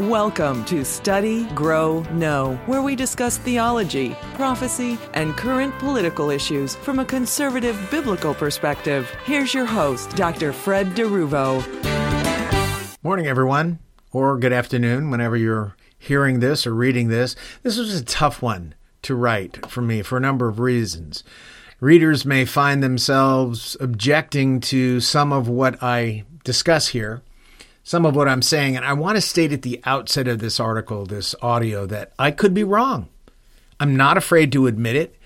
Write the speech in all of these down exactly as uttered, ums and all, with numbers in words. Welcome to Study, Grow, Know, where we discuss theology, prophecy, and current political issues from a conservative biblical perspective. Here's your host, Doctor Fred DeRuvo. Morning, everyone, or good afternoon, whenever you're hearing this or reading this. This was a tough one to write for me for a number of reasons. Readers may find themselves objecting to some of what I discuss here, some of what I'm saying, and I want to state at the outset of this article, this audio, that I could be wrong. I'm not afraid to admit it,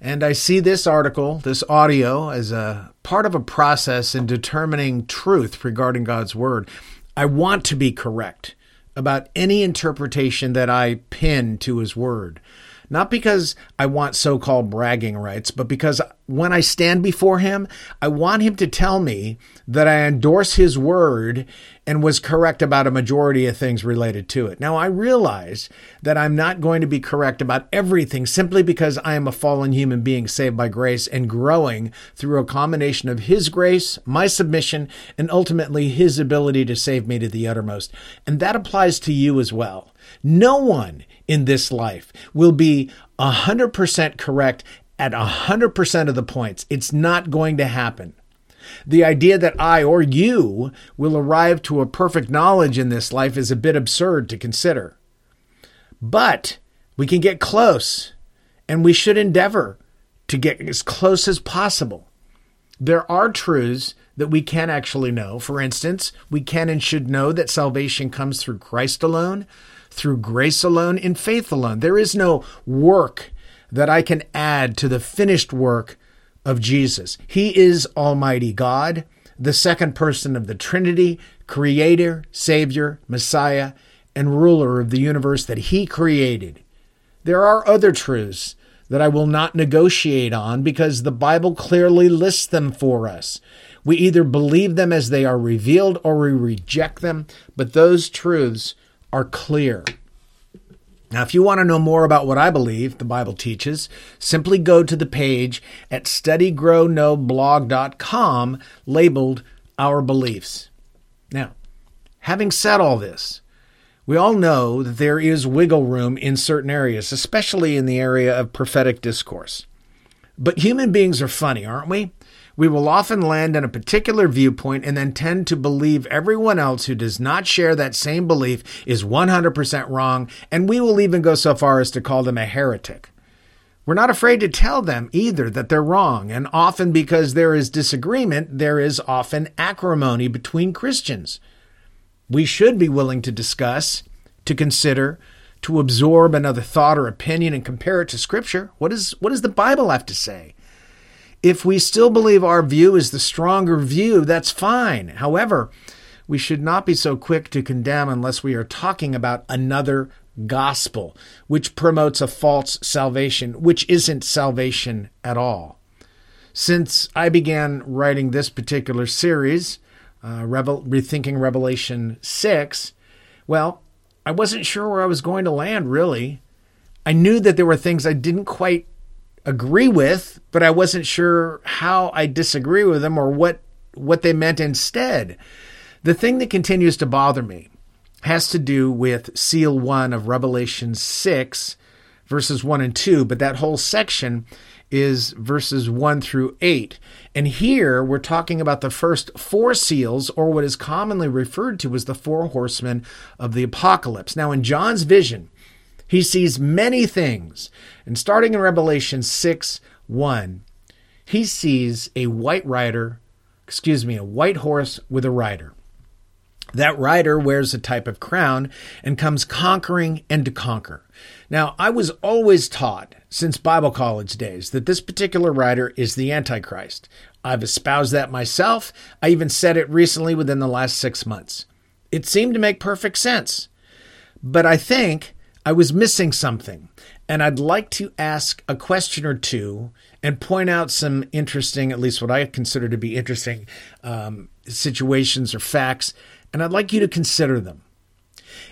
and I see this article, this audio, as a part of a process in determining truth regarding God's Word. I want to be correct about any interpretation that I pin to His Word. Not because I want so-called bragging rights, but because when I stand before Him, I want Him to tell me that I endorse His Word and was correct about a majority of things related to it. Now, I realize that I'm not going to be correct about everything simply because I am a fallen human being saved by grace and growing through a combination of His grace, my submission, and ultimately His ability to save me to the uttermost. And that applies to you as well. No one in this life will be one hundred percent correct at one hundred percent of the points. It's not going to happen. The idea that I or you will arrive to a perfect knowledge in this life is a bit absurd to consider. But we can get close, and we should endeavor to get as close as possible. There are truths that we can actually know. For instance, we can and should know that salvation comes through Christ alone, through grace alone, in faith alone. There is no work that I can add to the finished work of Jesus. He is Almighty God, the second person of the Trinity, Creator, Savior, Messiah, and ruler of the universe that He created. There are other truths that I will not negotiate on because the Bible clearly lists them for us. We either believe them as they are revealed or we reject them, but those truths are clear. Now, if you want to know more about what I believe the Bible teaches, simply go to the page at study grow know blog dot com labeled Our Beliefs. Now, having said all this, we all know that there is wiggle room in certain areas, especially in the area of prophetic discourse. But human beings are funny, aren't we? We will often land in a particular viewpoint and then tend to believe everyone else who does not share that same belief is one hundred percent wrong, and we will even go so far as to call them a heretic. We're not afraid to tell them either that they're wrong, and often because there is disagreement, there is often acrimony between Christians. We should be willing to discuss, to consider, to absorb another thought or opinion and compare it to Scripture. What is, what does the Bible have to say? If we still believe our view is the stronger view, that's fine. However, we should not be so quick to condemn unless we are talking about another gospel, which promotes a false salvation, which isn't salvation at all. Since I began writing this particular series, uh, Revel- Rethinking Revelation six, well, I wasn't sure where I was going to land, really. I knew that there were things I didn't quite agree with, but I wasn't sure how I disagree with them or what, what they meant instead. The thing that continues to bother me has to do with seal one of Revelation six, verses one and two, but that whole section is verses one through eight. And here we're talking about the first four seals, or what is commonly referred to as the four horsemen of the apocalypse. Now, in John's vision, he sees many things. And starting in Revelation six, one, he sees a white rider, excuse me, a white horse with a rider. That rider wears a type of crown and comes conquering and to conquer. Now, I was always taught since Bible college days that this particular rider is the Antichrist. I've espoused that myself. I even said it recently within the last six months. It seemed to make perfect sense. But I think I was missing something, and I'd like to ask a question or two and point out some interesting, at least what I consider to be interesting, um, situations or facts, and I'd like you to consider them.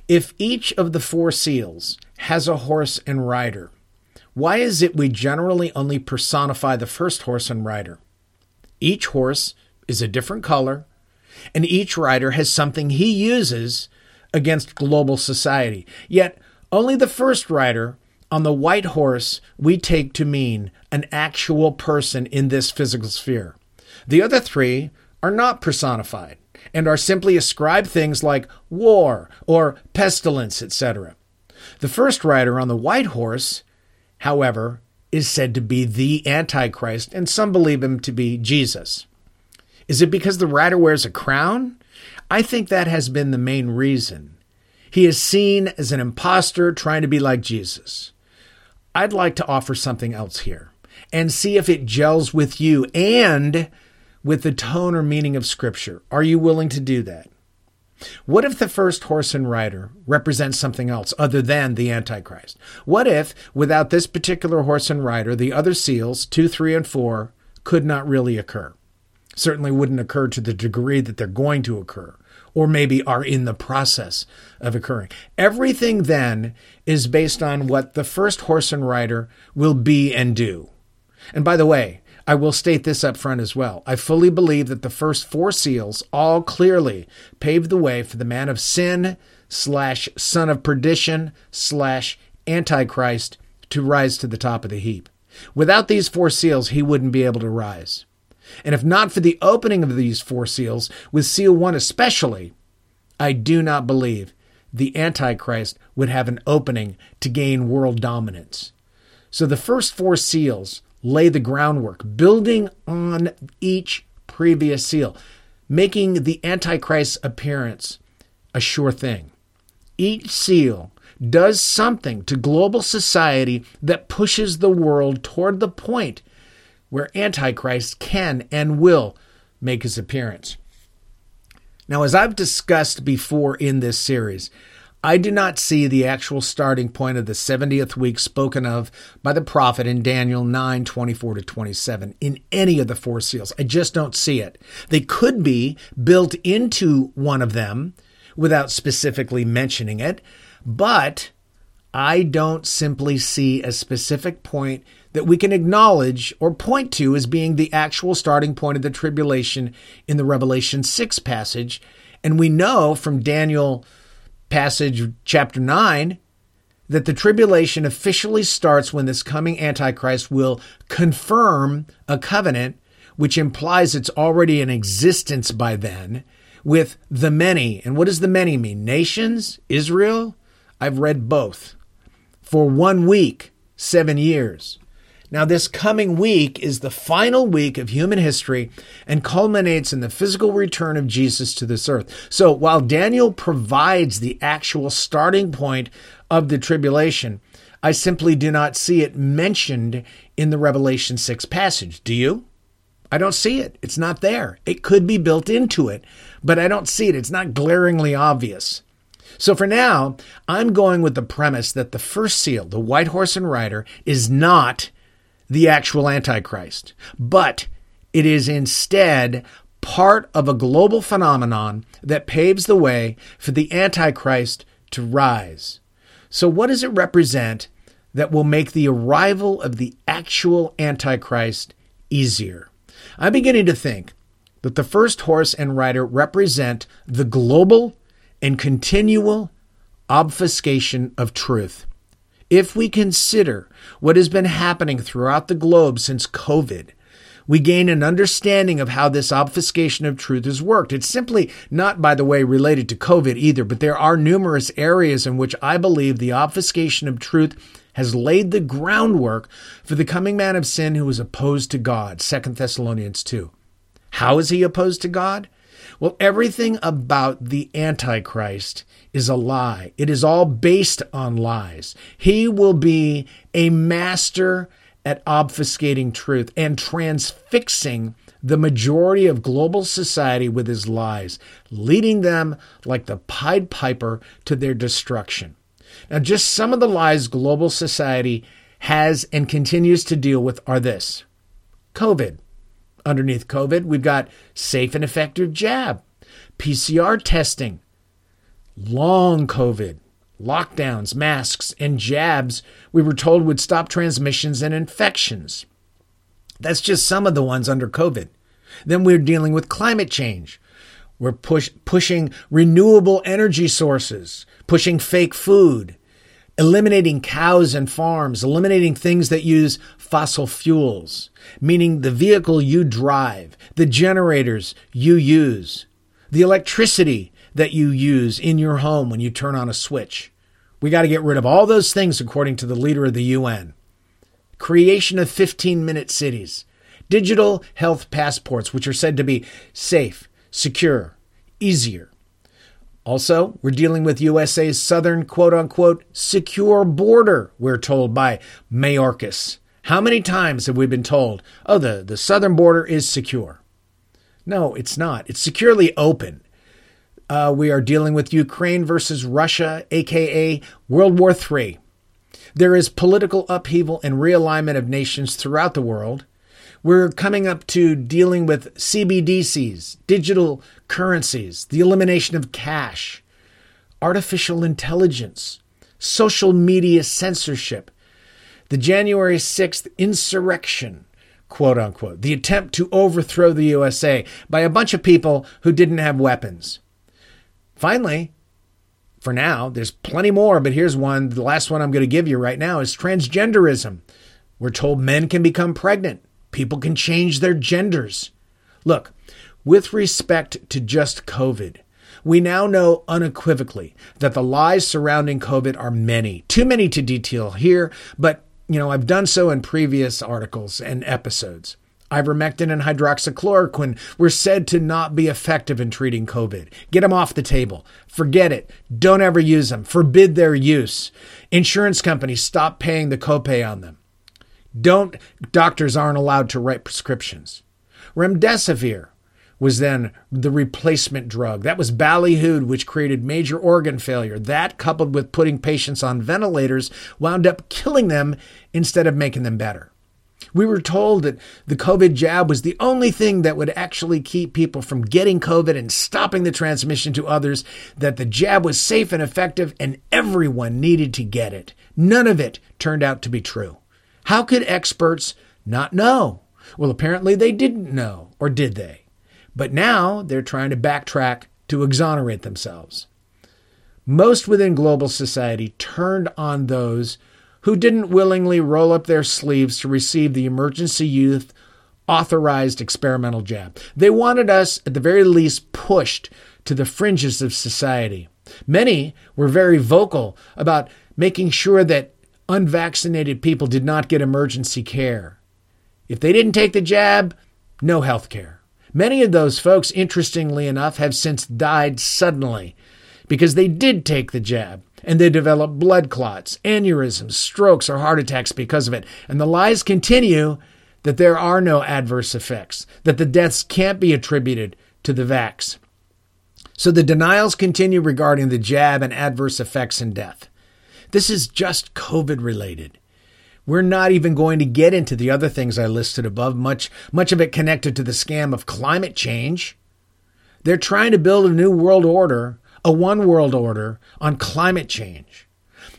If each of the four seals has a horse and rider, why is it we generally only personify the first horse and rider? Each horse is a different color, and each rider has something he uses against global society. Yet only the first rider on the white horse we take to mean an actual person in this physical sphere. The other three are not personified and are simply ascribed things like war or pestilence, et cetera. The first rider on the white horse, however, is said to be the Antichrist, and some believe him to be Jesus. Is it because the rider wears a crown? I think that has been the main reason. He is seen as an imposter trying to be like Jesus. I'd like to offer something else here and see if it gels with you and with the tone or meaning of Scripture. Are you willing to do that? What if the first horse and rider represents something else other than the Antichrist? What if, without this particular horse and rider, the other seals, two, three, and four, could not really occur? Certainly wouldn't occur to the degree that they're going to occur, or maybe are in the process of occurring. Everything then is based on what the first horse and rider will be and do. And by the way, I will state this up front as well. I fully believe that the first four seals all clearly paved the way for the man of sin slash son of perdition slash Antichrist to rise to the top of the heap. Without these four seals, he wouldn't be able to rise. And if not for the opening of these four seals, with seal one especially, I do not believe the Antichrist would have an opening to gain world dominance. So the first four seals lay the groundwork, building on each previous seal, making the Antichrist's appearance a sure thing. Each seal does something to global society that pushes the world toward the point where Antichrist can and will make his appearance. Now, as I've discussed before in this series, I do not see the actual starting point of the seventieth week spoken of by the prophet in Daniel nine, twenty-four to twenty-seven in any of the four seals. I just don't see it. They could be built into one of them without specifically mentioning it, but I don't simply see a specific point that we can acknowledge or point to as being the actual starting point of the tribulation in the Revelation six passage. And we know from Daniel passage chapter nine, that the tribulation officially starts when this coming Antichrist will confirm a covenant, which implies it's already in existence by then, with the many. And what does the many mean? Nations? Israel? I've read both. For one week, seven years. Now, this coming week is the final week of human history and culminates in the physical return of Jesus to this earth. So while Daniel provides the actual starting point of the tribulation, I simply do not see it mentioned in the Revelation six passage. Do you? I don't see it. It's not there. It could be built into it, but I don't see it. It's not glaringly obvious. So for now, I'm going with the premise that the first seal, the white horse and rider, is not the actual Antichrist, but it is instead part of a global phenomenon that paves the way for the Antichrist to rise. So what does it represent that will make the arrival of the actual Antichrist easier? I'm beginning to think that the first horse and rider represent the global and continual obfuscation of truth. If we consider what has been happening throughout the globe since COVID, we gain an understanding of how this obfuscation of truth has worked. It's simply not, by the way, related to COVID either, but there are numerous areas in which I believe the obfuscation of truth has laid the groundwork for the coming man of sin who is opposed to God, Second Thessalonians two. How is he opposed to God? Well, everything about the Antichrist is a lie. It is all based on lies. He will be a master at obfuscating truth and transfixing the majority of global society with his lies, leading them like the Pied Piper to their destruction. Now, just some of the lies global society has and continues to deal with are this. COVID. Underneath COVID, we've got safe and effective jab, P C R testing, long COVID, lockdowns, masks, and jabs we were told would stop transmissions and infections. That's just some of the ones under COVID. Then we're dealing with climate change, We're push, pushing renewable energy sources, pushing fake food, eliminating cows and farms, eliminating things that use fossil fuels, meaning the vehicle you drive, the generators you use, the electricity that you use in your home when you turn on a switch. We got to get rid of all those things, according to the leader of the U N. Creation of fifteen-minute cities, digital health passports, which are said to be safe, secure, easier. Also, we're dealing with U S A's southern, quote-unquote, secure border, we're told by Mayorkas. How many times have we been told, oh, the, the southern border is secure? No, it's not. It's securely open. Uh, we are dealing with Ukraine versus Russia, a k a. World War Three. There is political upheaval and realignment of nations throughout the world. We're coming up to dealing with C B D Cs, digital currencies, the elimination of cash, artificial intelligence, social media censorship, the January sixth insurrection, quote unquote, the attempt to overthrow the U S A by a bunch of people who didn't have weapons. Finally, for now, there's plenty more, but here's one. The last one I'm going to give you right now is transgenderism. We're told men can become pregnant. People can change their genders. Look, with respect to just COVID, we now know unequivocally that the lies surrounding COVID are many, too many to detail here, but you know, I've done so in previous articles and episodes. Ivermectin and hydroxychloroquine were said to not be effective in treating COVID. Get them off the table. Forget it. Don't ever use them. Forbid their use. Insurance companies stop paying the copay on them. Don't, doctors aren't allowed to write prescriptions. Remdesivir was then the replacement drug. That was ballyhooed, which created major organ failure. That, coupled with putting patients on ventilators, wound up killing them instead of making them better. We were told that the COVID jab was the only thing that would actually keep people from getting COVID and stopping the transmission to others, that the jab was safe and effective and everyone needed to get it. None of it turned out to be true. How could experts not know? Well, apparently they didn't know, or did they? But now they're trying to backtrack to exonerate themselves. Most within global society turned on those who didn't willingly roll up their sleeves to receive the emergency youth authorized experimental jab. They wanted us, at the very least, pushed to the fringes of society. Many were very vocal about making sure that unvaccinated people did not get emergency care. If they didn't take the jab, no health care. Many of those folks, interestingly enough, have since died suddenly because they did take the jab. And they develop blood clots, aneurysms, strokes, or heart attacks because of it. And the lies continue that there are no adverse effects, that the deaths can't be attributed to the vax. So the denials continue regarding the jab and adverse effects and death. This is just COVID related. We're not even going to get into the other things I listed above, much, much of it connected to the scam of climate change. They're trying to build a new world order, a one world order on climate change.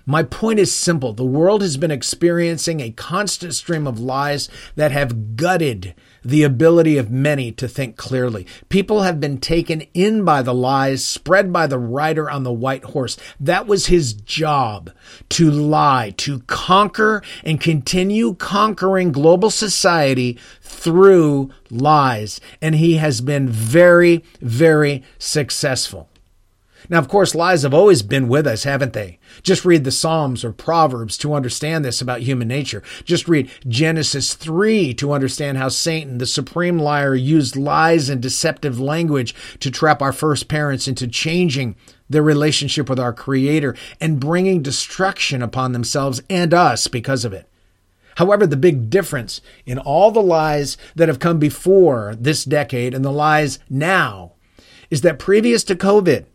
My point is simple. The world has been experiencing a constant stream of lies that have gutted the ability of many to think clearly. People have been taken in by the lies spread by the rider on the white horse. That was his job, to lie, to conquer and continue conquering global society through lies. And he has been very, very successful. Now, of course, lies have always been with us, haven't they? Just read the Psalms or Proverbs to understand this about human nature. Just read Genesis three to understand how Satan, the supreme liar, used lies and deceptive language to trap our first parents into changing their relationship with our Creator and bringing destruction upon themselves and us because of it. However, the big difference in all the lies that have come before this decade and the lies now is that previous to COVID,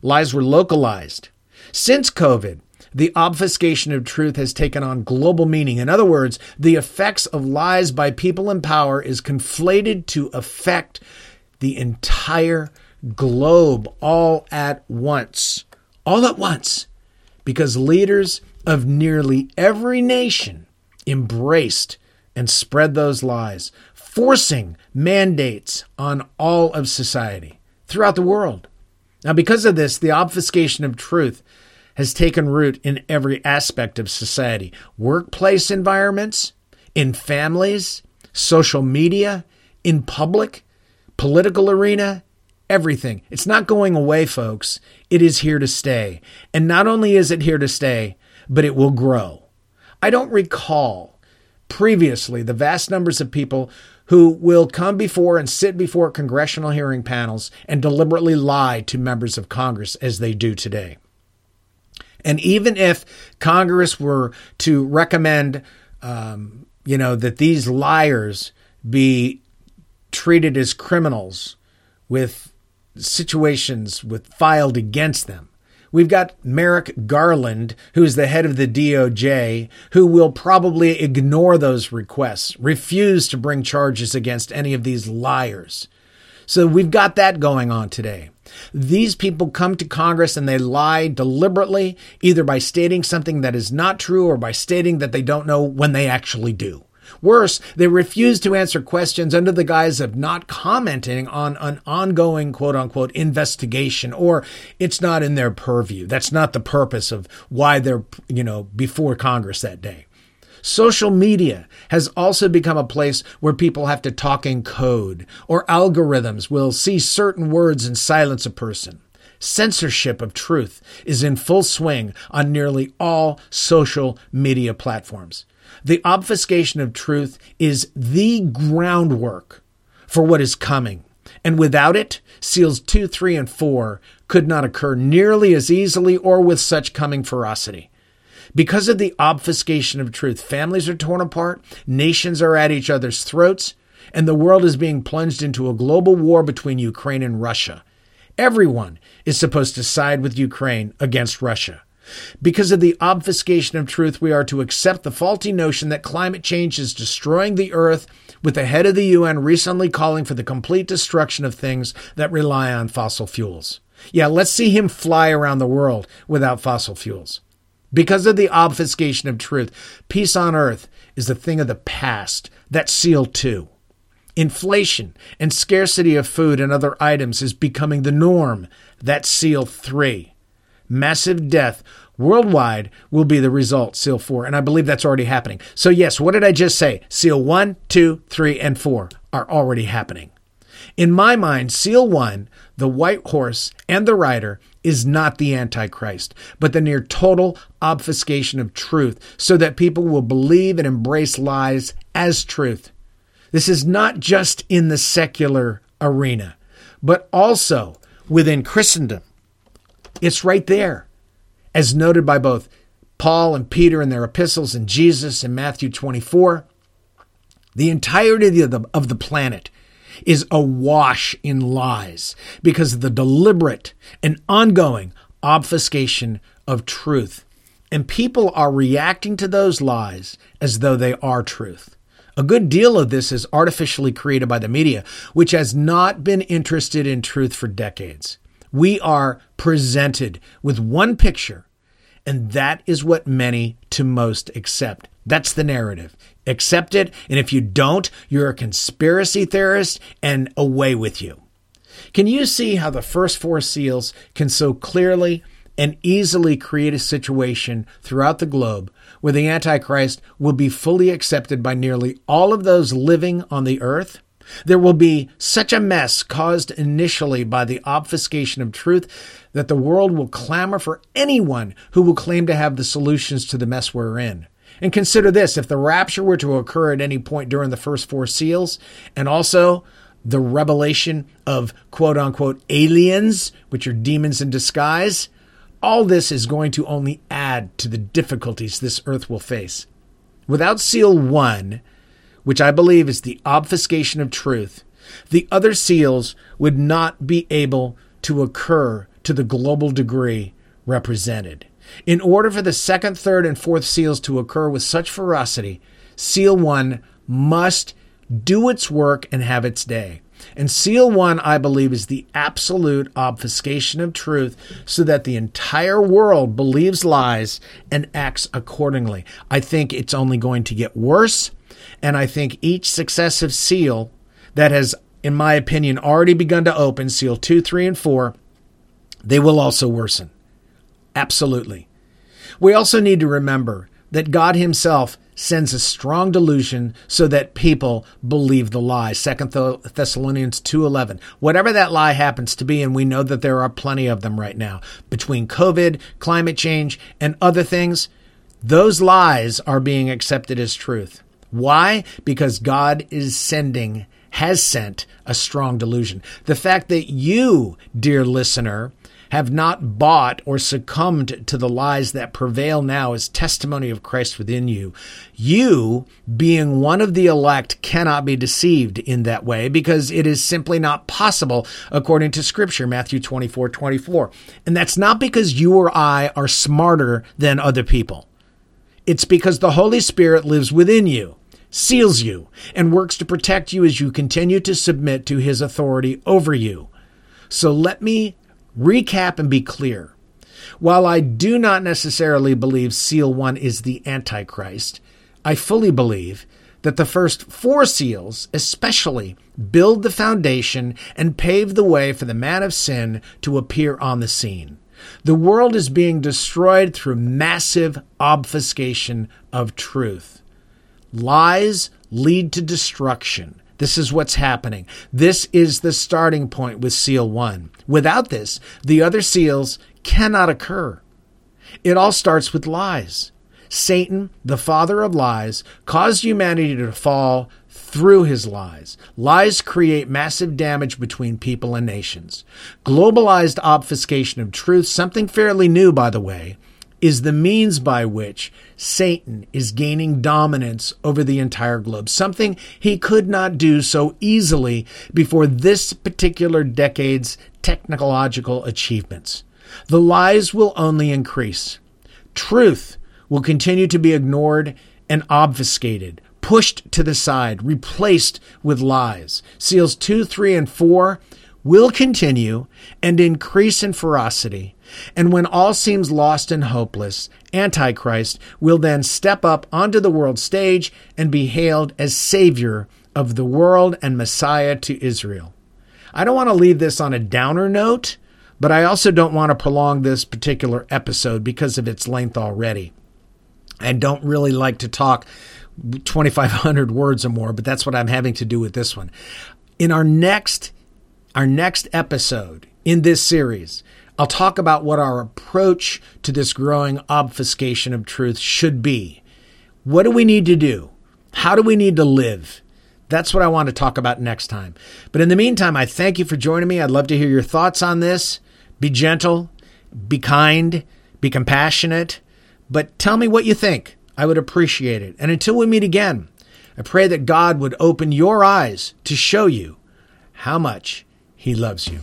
lies were localized. Since COVID, the obfuscation of truth has taken on global meaning. In other words, the effects of lies by people in power is conflated to affect the entire globe all at once. All at once. Because leaders of nearly every nation embraced and spread those lies, forcing mandates on all of society. throughout the world. Now, because of this, the obfuscation of truth has taken root in every aspect of society, workplace environments, in families, social media, in public, political arena, everything. It's not going away, folks. It is here to stay. And not only is it here to stay, but it will grow. I don't recall previously the vast numbers of people who will come before and sit before congressional hearing panels and deliberately lie to members of Congress as they do today. And even if Congress were to recommend, um, you know, that these liars be treated as criminals with situations with filed against them, we've got Merrick Garland, who's the head of the D O J, who will probably ignore those requests, refuse to bring charges against any of these liars. So we've got that going on today. These people come to Congress and they lie deliberately, either by stating something that is not true or by stating that they don't know when they actually do. Worse, they refuse to answer questions under the guise of not commenting on an ongoing, quote unquote, investigation, or it's not in their purview. That's not the purpose of why they're, you know, before Congress that day. Social media has also become a place where people have to talk in code, or algorithms will see certain words and silence a person. Censorship of truth is in full swing on nearly all social media platforms. The obfuscation of truth is the groundwork for what is coming. And without it, seals two, three, and four could not occur nearly as easily or with such coming ferocity. Because of the obfuscation of truth, families are torn apart, nations are at each other's throats, and the world is being plunged into a global war between Ukraine and Russia. Everyone is supposed to side with Ukraine against Russia. Because of the obfuscation of truth, we are to accept the faulty notion that climate change is destroying the earth, with the head of the U N recently calling for the complete destruction of things that rely on fossil fuels. Yeah, let's see him fly around the world without fossil fuels. Because of the obfuscation of truth, peace on earth is a thing of the past. That's seal two. Inflation and scarcity of food and other items is becoming the norm. That's seal three. Massive death worldwide will be the result, seal four. And I believe that's already happening. So yes, what did I just say? Seal one, two, three, and four are already happening. In my mind, seal one, the white horse and the rider, is not the Antichrist, but the near total obfuscation of truth so that people will believe and embrace lies as truth. This is not just in the secular arena, but also within Christendom. It's right there, as noted by both Paul and Peter in their epistles and Jesus in Matthew twenty-four. The entirety of the, of the planet is awash in lies because of the deliberate and ongoing obfuscation of truth. And people are reacting to those lies as though they are truth. A good deal of this is artificially created by the media, which has not been interested in truth for decades. We are presented with one picture, and that is what many to most accept. That's the narrative. Accept it, and if you don't, you're a conspiracy theorist, and away with you. Can you see how the first four seals can so clearly and easily create a situation throughout the globe where the Antichrist will be fully accepted by nearly all of those living on the earth? There will be such a mess caused initially by the obfuscation of truth that the world will clamor for anyone who will claim to have the solutions to the mess we're in. And consider this, if the rapture were to occur at any point during the first four seals, and also the revelation of quote-unquote aliens, which are demons in disguise, all this is going to only add to the difficulties this earth will face. Without seal one, which I believe is the obfuscation of truth, the other seals would not be able to occur to the global degree represented. In order for the second, third, and fourth seals to occur with such ferocity, seal one must do its work and have its day. And seal one, I believe, is the absolute obfuscation of truth so that the entire world believes lies and acts accordingly. I think it's only going to get worse. And I think each successive seal that has in my opinion, already begun to open, seal two, three, and four, they will also worsen. Absolutely. We also need to remember that God himself sends a strong delusion so that people believe the lie. Second Thessalonians two eleven. Whatever that lie happens to be, and we know that there are plenty of them right now, between COVID, climate change, and other things, those lies are being accepted as truth. Why? Because God is sending, has sent a strong delusion. The fact that you, dear listener, have not bought or succumbed to the lies that prevail now is testimony of Christ within you. You, being one of the elect, cannot be deceived in that way because it is simply not possible according to Scripture, Matthew twenty-four twenty-four. And that's not because you or I are smarter than other people. It's because the Holy Spirit lives within you, seals you, and works to protect you as you continue to submit to his authority over you. So let me recap and be clear. While I do not necessarily believe seal one is the Antichrist, I fully believe that the first four seals especially build the foundation and pave the way for the man of sin to appear on the scene. The world is being destroyed through massive obfuscation of truth. Lies lead to destruction. This is what's happening. This is the starting point with seal one. Without this, the other seals cannot occur. It all starts with lies. Satan, the father of lies, caused humanity to fall through his lies. Lies create massive damage between people and nations. Globalized obfuscation of truth, something fairly new, by the way, is the means by which Satan is gaining dominance over the entire globe, something he could not do so easily before this particular decade's technological achievements. The lies will only increase. Truth will continue to be ignored and obfuscated, pushed to the side, replaced with lies. Seals two, three, and four will continue and increase in ferocity. And when all seems lost and hopeless, Antichrist will then step up onto the world stage and be hailed as Savior of the world and Messiah to Israel. I don't want to leave this on a downer note, but I also don't want to prolong this particular episode because of its length already. I don't really like to talk twenty-five hundred words or more, but that's what I'm having to do with this one. In our next, our next episode in this series, I'll talk about what our approach to this growing obfuscation of truth should be. What do we need to do? How do we need to live? That's what I want to talk about next time. But in the meantime, I thank you for joining me. I'd love to hear your thoughts on this. Be gentle, be kind, be compassionate, but tell me what you think. I would appreciate it. And until we meet again, I pray that God would open your eyes to show you how much he loves you.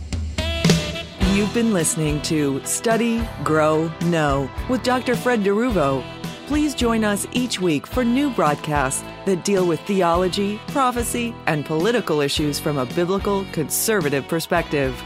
You've been listening to Study, Grow, Know with Doctor Fred DeRuvo. Please join us each week for new broadcasts that deal with theology, prophecy, and political issues from a biblical, conservative perspective.